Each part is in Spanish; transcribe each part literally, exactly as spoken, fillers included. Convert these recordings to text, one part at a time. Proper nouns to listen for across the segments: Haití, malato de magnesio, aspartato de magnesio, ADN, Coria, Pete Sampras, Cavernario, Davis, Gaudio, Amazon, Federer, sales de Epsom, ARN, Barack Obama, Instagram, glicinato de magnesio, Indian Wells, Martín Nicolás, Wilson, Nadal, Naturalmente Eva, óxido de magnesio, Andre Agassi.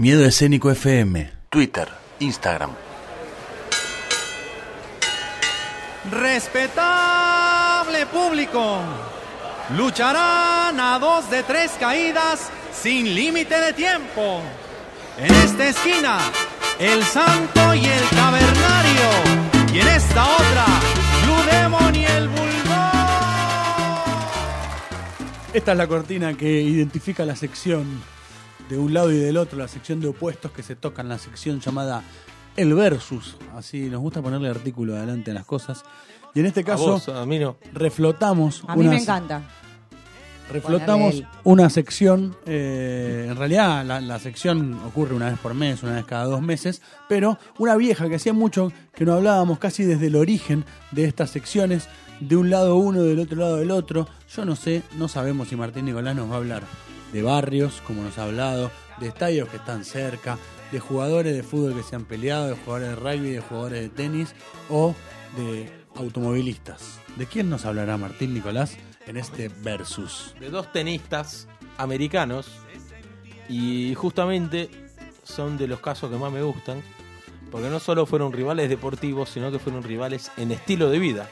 Miedo Escénico F M, Twitter, Instagram. Respetable público, lucharán a dos de tres caídas sin límite de tiempo. En esta esquina, el Santo y el Cavernario, y en esta otra, Blue Demon y el Bulldog. Esta es la cortina que identifica la sección de un lado y del otro, la sección de opuestos que se tocan, la sección llamada El Versus. Así nos gusta ponerle artículo adelante a las cosas. Y en este caso, a vos, a mí no. reflotamos... A mí unas, me encanta. Reflotamos una sección... Eh, en realidad, la, la sección ocurre una vez por mes, una vez cada dos meses, pero una vieja que hacía mucho que no hablábamos casi desde el origen de estas secciones, de un lado uno, del otro lado del otro. Yo no sé, no sabemos si Martín Nicolás nos va a hablar de barrios, como nos ha hablado, de estadios que están cerca, de jugadores de fútbol que se han peleado, de jugadores de rugby, de jugadores de tenis o de automovilistas. ¿De quién nos hablará Martín Nicolás en este versus? De dos tenistas americanos, y justamente son de los casos que más me gustan, porque no solo fueron rivales deportivos, sino que fueron rivales en estilo de vida.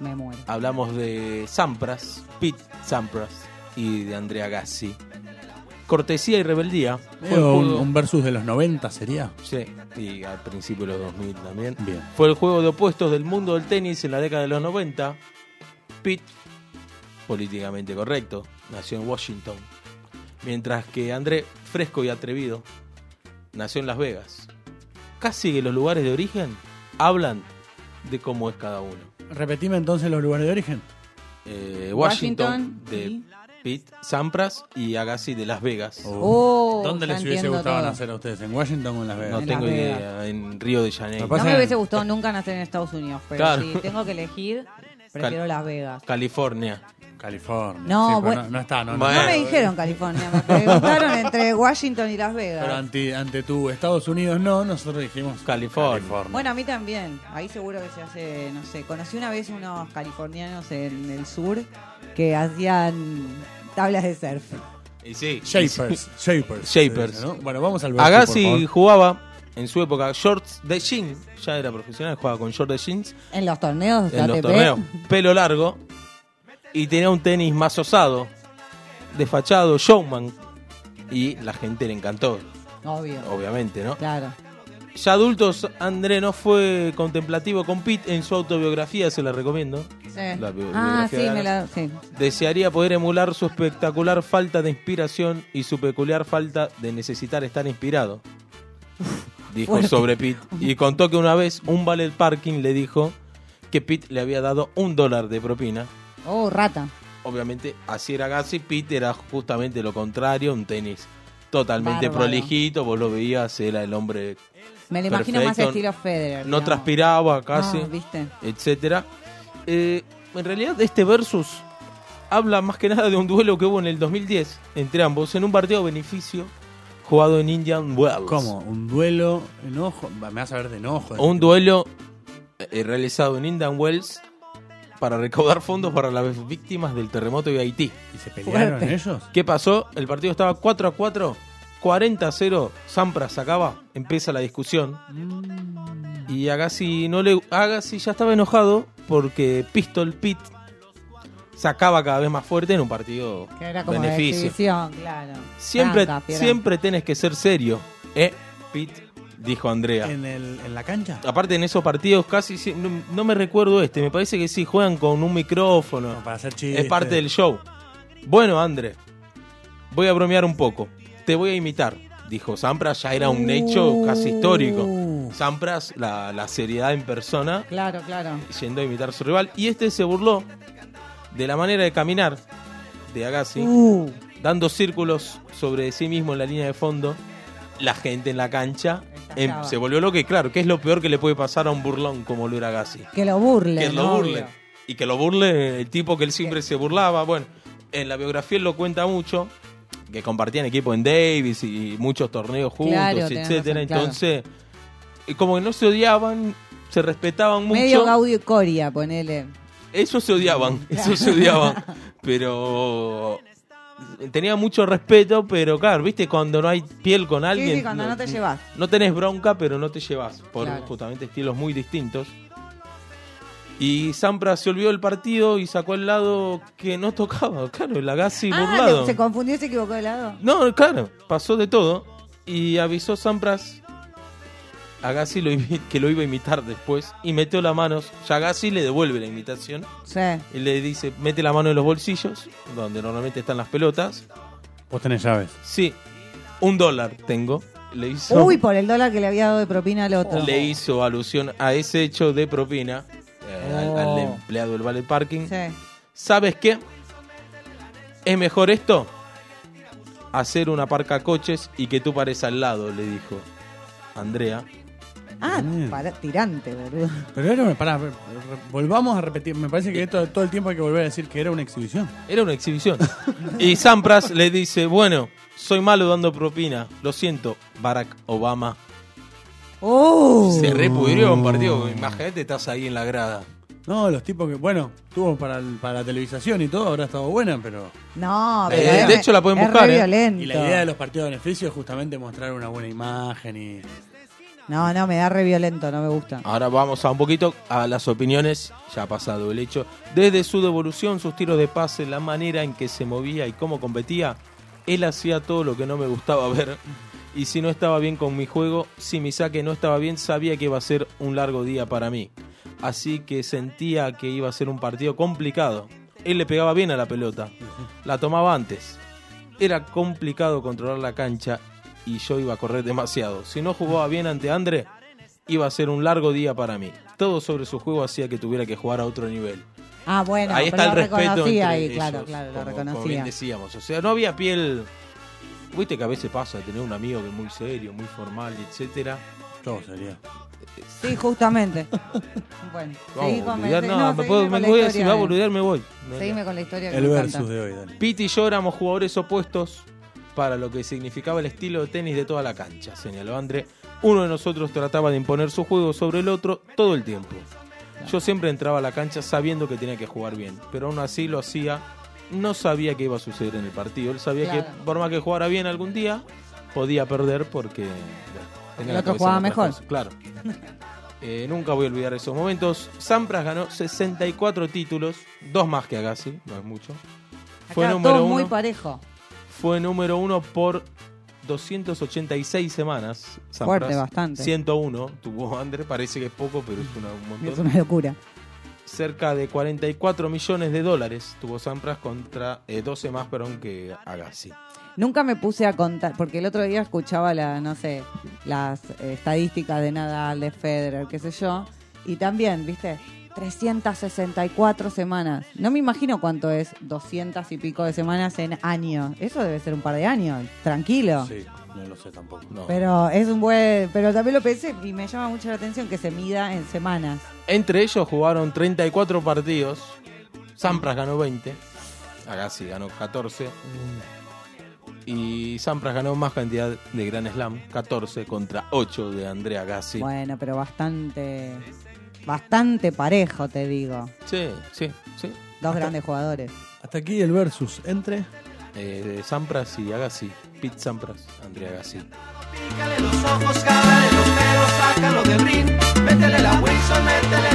Me muero. Hablamos de Sampras, Pete Sampras, y de Andre Agassi. Cortesía y rebeldía. Fue un, un versus de los noventa sería. Sí, y al principio de los dos mil también. Bien. Fue el juego de opuestos del mundo del tenis en la década de los noventa. Pete, políticamente correcto, nació en Washington. Mientras que André, fresco y atrevido, nació en Las Vegas. Casi que los lugares de origen hablan de cómo es cada uno. Repetime entonces los lugares de origen. Eh, Washington, Washington de y... Pete Sampras, y Agassi de Las Vegas. Oh. Oh, ¿dónde les hubiese gustado todo. nacer a ustedes? ¿En Washington o en Las Vegas? No en tengo idea, Vegas. En Río de Janeiro. No, no me hubiese gustado nunca nacer en Estados Unidos, pero claro, si tengo que elegir, prefiero Cal- Las Vegas. California. California. No, sí, bueno, no, no está. No, no, no me dijeron California, me preguntaron entre Washington y Las Vegas. Pero ante, ante tu Estados Unidos no, nosotros dijimos California. California. Bueno, a mí también. Ahí seguro que se hace, no sé. Conocí una vez unos californianos en el sur que hacían tablas de surf. Y sí. Shapers. Shapers. Shapers. ¿No? Bueno, vamos al verso. Agassi jugaba en su época shorts de jeans. Ya era profesional, jugaba con shorts de jeans. En los torneos. En los torneos. Pelo largo. Y tenía un tenis más osado, desfachado, showman. Y la gente le encantó. Obvio. Obviamente, ¿no? Claro. Ya adultos, André no fue contemplativo con Pete. En su autobiografía, se la recomiendo. Sí. La bi- ah, sí, de me la... Sí. Desearía poder emular su espectacular falta de inspiración y su peculiar falta de necesitar estar inspirado. Dijo bueno. sobre Pete. Y contó que una vez un valet parking le dijo que Pete le había dado un dólar de propina. Oh, rata. Obviamente, así era Agassi. Pete era justamente lo contrario, un tenis totalmente bárbaro, prolijito. Vos lo veías, era el hombre Me lo perfecto. imagino más estilo Federer. No digamos. transpiraba casi, no, ¿viste? etcétera. Eh, en realidad, este versus habla más que nada de un duelo que hubo en el dos mil diez entre ambos, en un partido de beneficio jugado en Indian Wells. ¿Cómo? ¿Un duelo enojo? Me vas a ver de enojo. De un este. duelo eh, realizado en Indian Wells para recaudar fondos para las víctimas del terremoto de Haití. ¿Y se pelearon Fuerte. ellos? ¿Qué pasó? El partido estaba cuatro a cuatro, cuarenta a cero, Sampras sacaba, empieza la discusión. Mm. Y Agassi no le Agassi ya estaba enojado porque Pistol Pete sacaba cada vez más fuerte en un partido que era como beneficio. De claro. Siempre Franca, siempre tenés que ser serio, eh, Pete, dijo Andrea. ¿En, el, en la cancha? Aparte, en esos partidos casi... No, no me recuerdo este. Me parece que sí, juegan con un micrófono. No, para hacer chistes. Es parte del show. Bueno, André, voy a bromear un poco. Te voy a imitar, dijo Sampras. Ya era un uh. hecho casi histórico. Sampras, la, la seriedad en persona. Claro, claro. Yendo a imitar a su rival. Y este se burló de la manera de caminar de Agassi. Uh. Dando círculos sobre sí mismo en la línea de fondo. La gente en la cancha eh, se volvió loca, y claro, ¿qué es lo peor que le puede pasar a un burlón como lo era Agassi? Que lo burle. Que lo no, burle. Obvio. Y que lo burle el tipo que él siempre ¿Qué? se burlaba. Bueno, en la biografía él lo cuenta mucho, que compartían equipo en Davis y muchos torneos juntos, claro, etcétera. Razón, claro. Entonces, como que no se odiaban, se respetaban mucho. Medio Gaudio y Coria, ponele. Eso se odiaban, eso se odiaban. Pero tenía mucho respeto, pero claro, viste, cuando no hay piel con alguien. Sí, sí, cuando no, no te llevas. No tenés bronca, pero no te llevas, por claro. justamente estilos muy distintos. Y Sampras se olvidó del partido y sacó el lado que no tocaba, claro, el Agassi ah, burlado. ¿Se confundió, se equivocó de lado? No, claro, pasó de todo. Y avisó Sampras a Agassi lo que lo iba a imitar después y metió las manos. Ya Agassi le devuelve la imitación. Sí. Y le dice, mete la mano en los bolsillos, donde normalmente están las pelotas. ¿Vos tenés llaves? Sí, un dólar tengo. Le hizo, uy, por el dólar que le había dado de propina al otro. Le hizo alusión a ese hecho de propina. Eh, oh. al, al empleado del valet parking. Sí. ¿Sabes qué? ¿Es mejor esto? Hacer una parca coches y que tú pares al lado, le dijo Andrea. Ah, mm. para, tirante, boludo. Pero era una, pará, volvamos a repetir. Me parece que esto, todo el tiempo hay que volver a decir que era una exhibición. Era una exhibición. Y Sampras le dice, bueno, soy malo dando propina. Lo siento, Barack Obama. Oh. Se repudrió un partido. Imagínate, estás ahí en la grada. No, los tipos que, bueno, tuvo para, el, para la televisación y todo, habrá estado buena, pero... No, pero eh, de hecho la pueden buscar, ¿eh? Y la idea de los partidos de beneficio es justamente mostrar una buena imagen y... No, no, me da re violento, no me gusta. Ahora vamos a un poquito a las opiniones, ya ha pasado el hecho. Desde su devolución, sus tiros de pase, la manera en que se movía y cómo competía, él hacía todo lo que no me gustaba ver. Y si no estaba bien con mi juego, si mi saque no estaba bien, sabía que iba a ser un largo día para mí. Así que sentía que iba a ser un partido complicado. Él le pegaba bien a la pelota, la tomaba antes. Era complicado controlar la cancha y yo iba a correr demasiado. Si no jugaba bien ante Andre, iba a ser un largo día para mí. Todo sobre su juego hacía que tuviera que jugar a otro nivel. Ah, bueno, ahí está el respeto ahí, claro, claro, lo reconocía. Como bien decíamos, o sea, no había piel. Viste que a veces pasa de tener un amigo que es muy serio, muy formal, etcétera. Todo sería. Sí, justamente. Bueno, seguí con la historia. No, me puedo, me voy, si va a boludear me voy. Seguime con la historia que me encanta. El versus de hoy, dale. Pete y yo éramos jugadores opuestos para lo que significaba el estilo de tenis de toda la cancha, señaló Andre. Uno de nosotros trataba de imponer su juego sobre el otro todo el tiempo. Yo siempre entraba a la cancha sabiendo que tenía que jugar bien, pero aún así lo hacía. No sabía qué iba a suceder en el partido. Él sabía claro. que por más que jugara bien algún día, podía perder porque... Bueno, el otro jugaba mejor. Cosas, claro. eh, nunca voy a olvidar esos momentos. Sampras ganó sesenta y cuatro títulos, dos más que Agassi, no es mucho. Acá fue número uno, muy parejo. Fue número uno por doscientas ochenta y seis semanas. Sampras, fuerte, bastante. ciento uno tuvo Andre, parece que es poco, pero es una, un montón. Es una locura. Cerca de cuarenta y cuatro millones de dólares tuvo Sampras contra eh, doce más, perdón, que Agassi. Nunca me puse a contar, porque el otro día escuchaba la, no sé, las eh, estadísticas de Nadal, de Federer, qué sé yo, y también, viste, trescientas sesenta y cuatro semanas. No me imagino cuánto es doscientas y pico de semanas en año. Eso debe ser un par de años, tranquilo. Sí, no lo sé tampoco. No. Pero es un buen, pero también lo pensé y me llama mucho la atención que se mida en semanas. Entre ellos jugaron treinta y cuatro partidos. Sampras ganó veinte. Agassi ganó catorce. Y Sampras ganó más cantidad de Grand Slam, catorce contra ocho de Andre Agassi. Bueno, pero bastante bastante parejo, te digo. Sí, sí, sí. Dos hasta, grandes jugadores. Hasta aquí el versus entre eh, Sampras y Agassi. Pete Sampras, Andre Agassi. Pícale los ojos, cágale los pelos, sácalo del ring. Métele la Wilson, métele